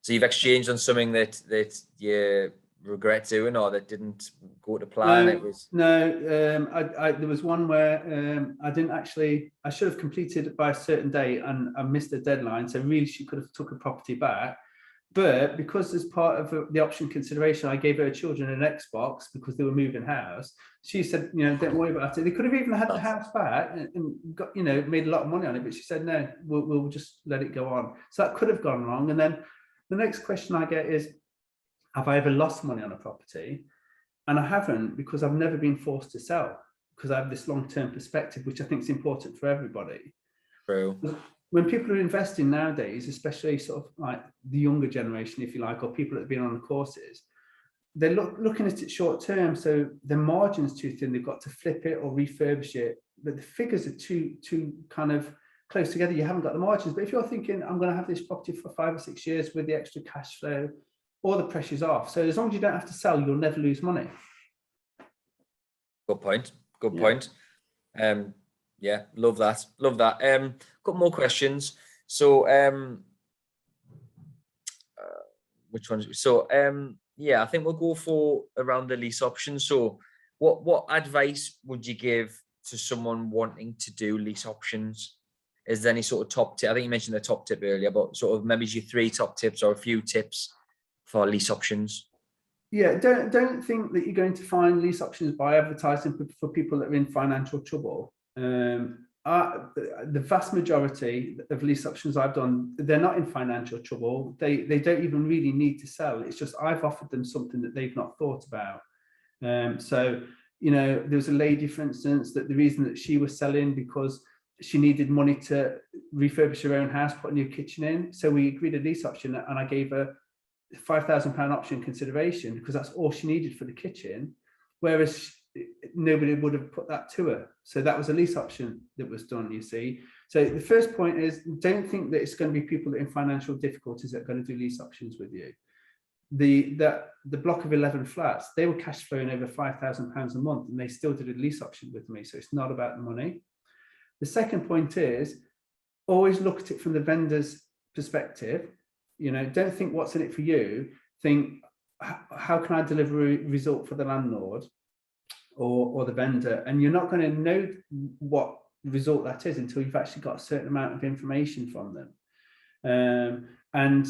So you've exchanged on something that, that you regret doing or that didn't go to plan? No, it was no um I, I there was one where um I didn't actually I should have completed it by a certain date, and I missed the deadline, so really she could have took a property back. But because as part of the option consideration, I gave her children an Xbox because they were moving house. She said, you know, don't worry about it. They could have even had the house back and, and got, you know, made a lot of money on it, but she said no, we'll, we'll just let it go on. So that could have gone wrong. And then the next question I get is, have I ever lost money on a property? And I haven't, because I've never been forced to sell, because I have this long-term perspective, which I think is important for everybody. True. When people are investing nowadays, especially sort of like the younger generation, if you like, or people that have been on the courses, they're look, looking at it short-term. So the margin's too thin, they've got to flip it or refurbish it, but the figures are too, too kind of close together. You haven't got the margins. But if you're thinking, I'm going to have this property for five or six years with the extra cash flow, or the pressure's off. So as long as you don't have to sell, you'll never lose money. Good point. Good yeah. point. Um, yeah, love that. Love that. Um, got more questions. So, um, uh, which ones? So, um, yeah, I think we'll go for around the lease option. So, what what advice would you give to someone wanting to do lease options? Is there any sort of top tip? I think you mentioned the top tip earlier, but sort of maybe your three top tips or a few tips for lease options? Yeah, don't don't think that you're going to find lease options by advertising for, for people that are in financial trouble. Um, I, the vast majority of lease options I've done, they're not in financial trouble. They they don't even really need to sell. It's just I've offered them something that they've not thought about. Um, so, you know, there was a lady, for instance, that the reason that she was selling because she needed money to refurbish her own house, put a new kitchen in. So we agreed a lease option, and I gave her five thousand pound option consideration because that's all she needed for the kitchen. Whereas nobody would have put that to her. So that was a lease option that was done, you see. So the first point is, don't think that it's going to be people in financial difficulties that are going to do lease options with you. The that the block of eleven flats, they were cash flowing over five thousand pounds a month, and they still did a lease option with me. So it's not about the money. The second point is, always look at it from the vendor's perspective. You know, don't think what's in it for you. Think, how can I deliver a result for the landlord or, or the vendor? And you're not going to know what result that is until you've actually got a certain amount of information from them. Um, and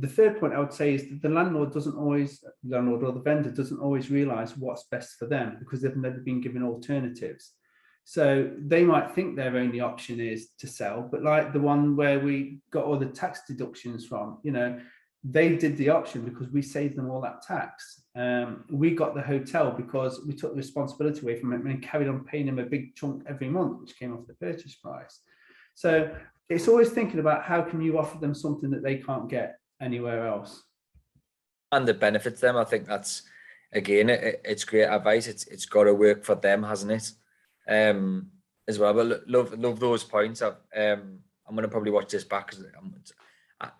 the third point I would say is that the landlord doesn't always, the landlord or the vendor doesn't always realise what's best for them, because they've never been given alternatives. So they might think their only option is to sell, but like the one where we got all the tax deductions from, you know, they did the option because we saved them all that tax. Um, we got the hotel because we took the responsibility away from them and carried on paying them a big chunk every month, which came off the purchase price. So it's always thinking about how can you offer them something that they can't get anywhere else. And it benefits them. I think that's, again, it, it's great advice. It's It's got to work for them, hasn't it? Um, as well, but love love those points. I've, um, I'm going to probably watch this back because I'm...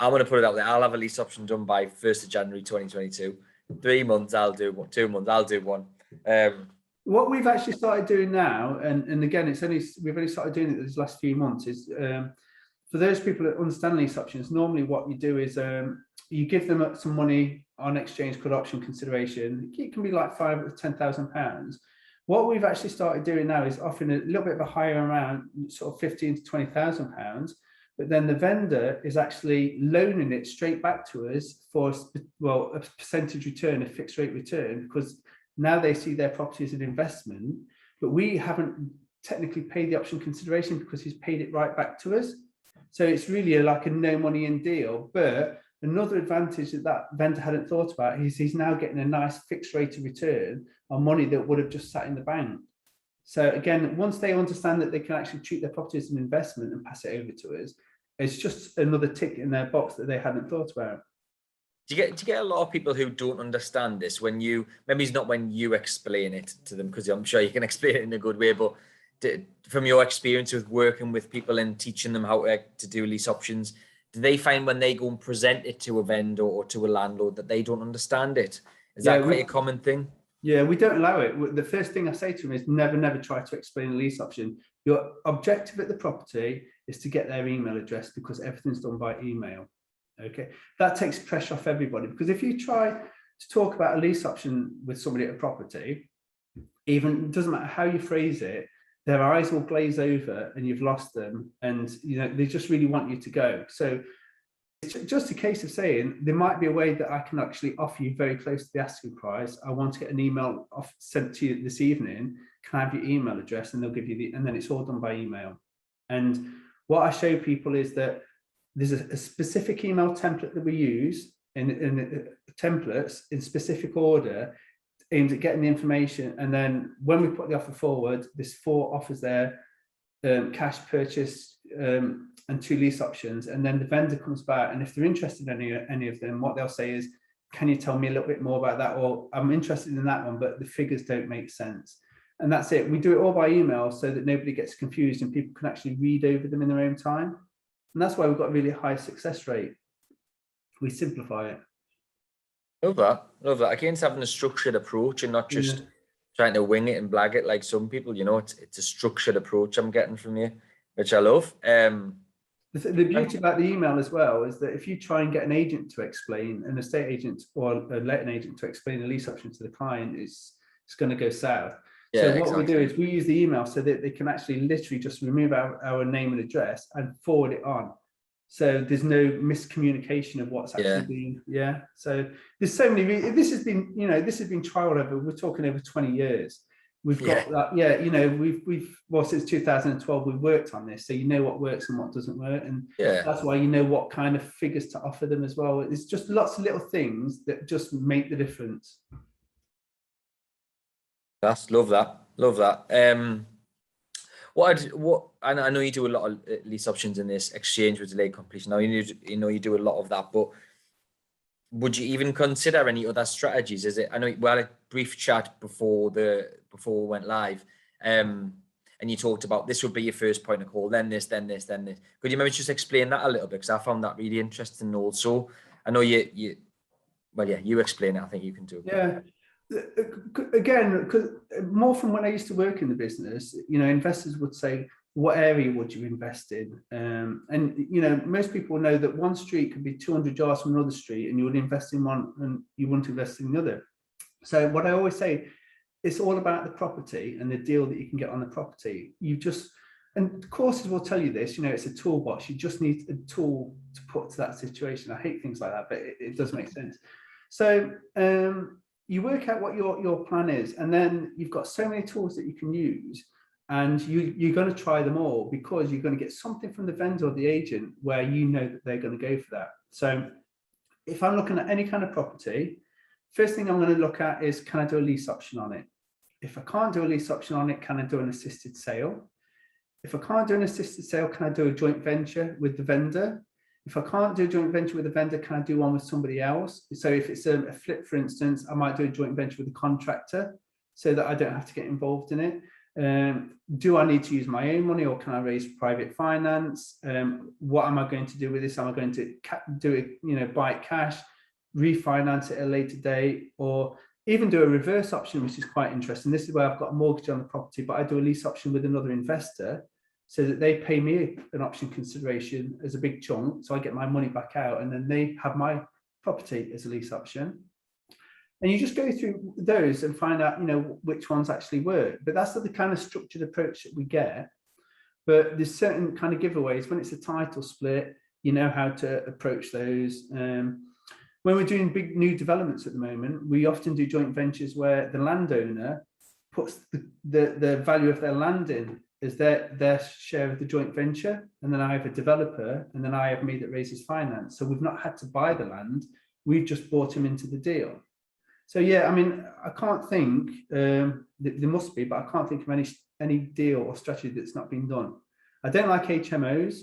I'm going to put it out there. I'll have a lease option done by first of January twenty twenty-two. Three months, I'll do one. Two months, I'll do one. Um, what we've actually started doing now, and, and again, it's only we've only started doing it these last few months, is um, for those people that understand lease options, normally what you do is um, you give them some money on exchange called option consideration. It can be like five or ten thousand pounds. What we've actually started doing now is offering a little bit of a higher amount, sort of fifteen to twenty thousand pounds. But then the vendor is actually loaning it straight back to us for, well, a percentage return, a fixed rate return, because now they see their property as an investment, but we haven't technically paid the option consideration because he's paid it right back to us. So it's really like a no money in deal. But another advantage that that vendor hadn't thought about is he's now getting a nice fixed rate of return on money that would have just sat in the bank. So again, once they understand that they can actually treat their property as an investment and pass it over to us, it's just another tick in their box that they hadn't thought about. Do you get do you get a lot of people who don't understand this when you, maybe it's not when you explain it to them, because I'm sure you can explain it in a good way, but do, from your experience with working with people and teaching them how to, to do lease options, do they find when they go and present it to a vendor or to a landlord that they don't understand it? Is that yeah, quite we- a common thing? Yeah, we don't allow it. The first thing I say to them is never, never try to explain a lease option. Your objective at the property is to get their email address, because everything's done by email. Okay, that takes pressure off everybody, because if you try to talk about a lease option with somebody at a property, even it doesn't matter how you phrase it, their eyes will glaze over and you've lost them, and you know they just really want you to go. So it's just a case of saying there might be a way that I can actually offer you very close to the asking price. I want to get an email off sent to you this evening. Can I have your email address? And they'll give you the, and then it's all done by email. And what I show people is that there's a, a specific email template that we use in, in uh, templates in specific order aimed at getting the information. And then when we put the offer forward, there's four offers there, um, cash purchase, um, and two lease options, and then the vendor comes back, and if they're interested in any, any of them, what they'll say is, can you tell me a little bit more about that, or I'm interested in that one but the figures don't make sense. And that's it. We do it all by email so that nobody gets confused and people can actually read over them in their own time, and that's why we've got a really high success rate. We simplify it. Love that, love that. Against having a structured approach and not just yeah. trying to wing it and blag it like some people, you know, it's it's a structured approach I'm getting from you, which I love. Um, The, the beauty about the email as well is that if you try and get an agent to explain, an estate agent or a letting agent to explain a lease option to the client, it's, it's going to go south. Yeah, so what exactly. we do is we use the email so that they can actually literally just remove our, our name and address and forward it on. So there's no miscommunication of what's actually yeah. being. Yeah. So there's so many, re- this has been, you know, this has been trialed over, we're talking over twenty years. We've got yeah. that, yeah, you know, we've, we've, well, since two thousand twelve, we've worked on this. So you know what works and what doesn't work. And yeah. that's why you know what kind of figures to offer them as well. It's just lots of little things that just make the difference. That's, love that, love that. Um, what, I'd, what, and I know you do a lot of lease options in this exchange with delayed completion. Now, you know, you do a lot of that, but would you even consider any other strategies? Is it, I know we had a brief chat before the before we went live, um, and you talked about this would be your first point of call, then this, then this, then this. Could you maybe just explain that a little bit? Because I found that really interesting. Also, I know you, you well, yeah, you explain it. I think you can do it. Yeah. Again, because more from when I used to work in the business, you know, investors would say, what area would you invest in? Um, and, you know, most people know that one street could be two hundred yards from another street, and you would invest in one and you wouldn't invest in the other. So what I always say, it's all about the property and the deal that you can get on the property. You just, and courses will tell you this, you know, it's a toolbox. You just need a tool to put to that situation. I hate things like that, but it, it does make sense. So um, you work out what your, your plan is, and then you've got so many tools that you can use. And you, you're going to try them all, because you're going to get something from the vendor or the agent where you know that they're going to go for that. So if I'm looking at any kind of property, first thing I'm going to look at is, can I do a lease option on it? If I can't do a lease option on it, can I do an assisted sale? If I can't do an assisted sale, can I do a joint venture with the vendor? If I can't do a joint venture with the vendor, can I do one with somebody else? So if it's a, a flip, for instance, I might do a joint venture with a contractor so that I don't have to get involved in it. Um, do I need to use my own money, or can I raise private finance? Um, what am I going to do with this? Am I going to ca- do it, you know, buy it cash, refinance it at a later date, or even do a reverse option, which is quite interesting. This is where I've got a mortgage on the property, but I do a lease option with another investor so that they pay me an option consideration as a big chunk. So I get my money back out, and then they have my property as a lease option. And you just go through those and find out, you know, which ones actually work. But that's the kind of structured approach that we get. But there's certain kind of giveaways. When it's a title split, you know how to approach those. Um, when we're doing big new developments at the moment, we often do joint ventures where the landowner puts the, the, the value of their land in as their, their share of the joint venture. And then I have a developer, and then I have me that raises finance. So we've not had to buy the land. We've just bought them into the deal. So, yeah, I mean, I can't think, um, th- there must be, but I can't think of any any deal or strategy that's not been done. I don't like H M Os.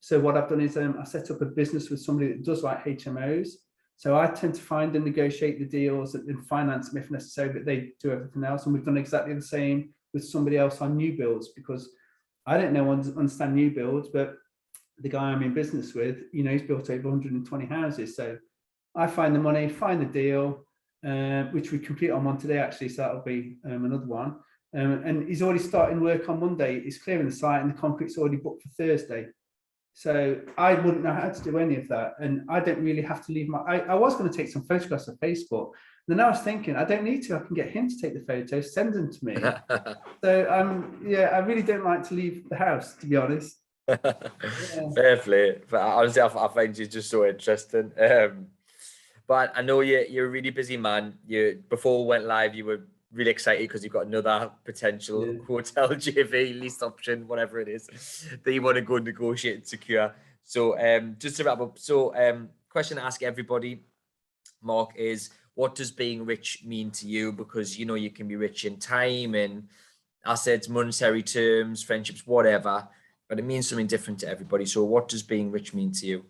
So what I've done is um, I set up a business with somebody that does like H M Os. So I tend to find and negotiate the deals and finance them if necessary, but they do everything else. And we've done exactly the same with somebody else on new builds, because I don't know, understand new builds, but the guy I'm in business with, you know, he's built over one hundred twenty houses. So I find the money, find the deal, Uh, which we complete on one today, actually, so that'll be um, another one. Um, and he's already starting work on Monday. He's clearing the site, and the concrete's already booked for Thursday. So I wouldn't know how to do any of that. And I don't really have to leave my... I, I was going to take some photographs of Facebook. Then I was thinking, I don't need to. I can get him to take the photos, send them to me. so, um, yeah, I really don't like to leave the house, to be honest. Yeah. Fair play. But honestly, I, I find you just so interesting. Um... But I know you're, you're a really busy man. You Before we went live, you were really excited because you've got another potential yeah. hotel J V, lease option, whatever it is, that you want to go negotiate and secure. So um, just to wrap up, so um, question to ask everybody, Mark, is what does being rich mean to you? Because, you know, you can be rich in time and assets, monetary terms, friendships, whatever, but it means something different to everybody. So what does being rich mean to you?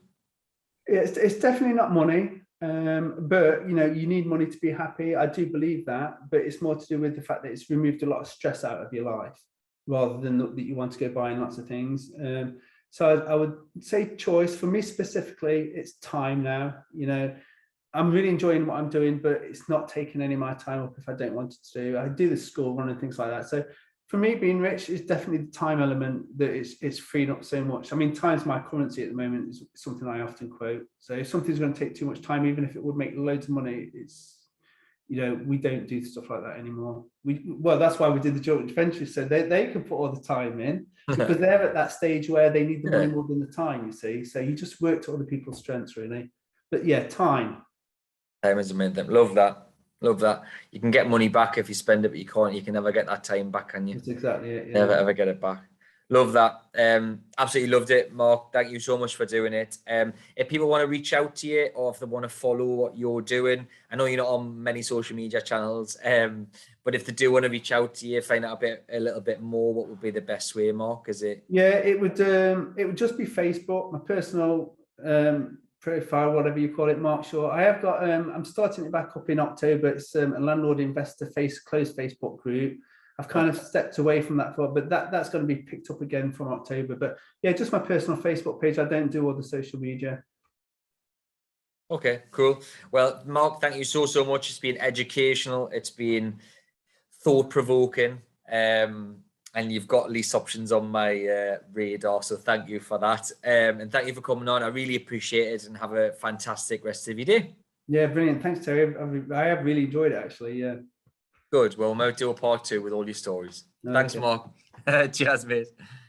It's, it's definitely not money. Um, but, you know, you need money to be happy. I do believe that, but it's more to do with the fact that it's removed a lot of stress out of your life rather than that you want to go buying lots of things. Um, so I, I would say choice. For me specifically, it's time now. You know, I'm really enjoying what I'm doing, but it's not taking any of my time up if I don't want it to do. I do the school run and things like that. So for me, being rich is definitely the time element that it's, it's freed up so much. I mean, time's my currency at the moment, is something I often quote. So if something's going to take too much time, even if it would make loads of money, it's, you know, we don't do stuff like that anymore. We Well, that's why we did the joint ventures, so they, they can put all the time in, because they're at that stage where they need the money more than the time, you see. So you just work to other people's strengths, really. But yeah, time. Time is a main thing. Love that. Love that. You can get money back if you spend it, but you can't. You can never get that time back, can you? That's exactly it. Yeah. Never, ever get it back. Love that. Um, absolutely loved it, Mark. Thank you so much for doing it. Um, if people want to reach out to you, or if they want to follow what you're doing, I know you're not on many social media channels, um, but if they do want to reach out to you, find out a bit, a little bit more, what would be the best way, Mark? Is it? Yeah, it would. Um, it would just be Facebook. My personal um, profile, whatever you call it, Mark Shaw. I have got, um, I'm starting it back up in October. It's um, a landlord investor face closed Facebook group. I've kind of stepped away from that for, but that, that's going to be picked up again from October. But yeah, just my personal Facebook page. I don't do all the social media. Okay, cool. Well, Mark, thank you so, so much. It's been educational. It's been thought provoking. Um, and you've got lease options on my uh, radar. So thank you for that. Um, and thank you for coming on. I really appreciate it, and have a fantastic rest of your day. Yeah, brilliant. Thanks, Terry. I, I have really enjoyed it, actually. Yeah. Good. Well, we might do a part two with all your stories. No, thanks, okay. Mark. Cheers, mate.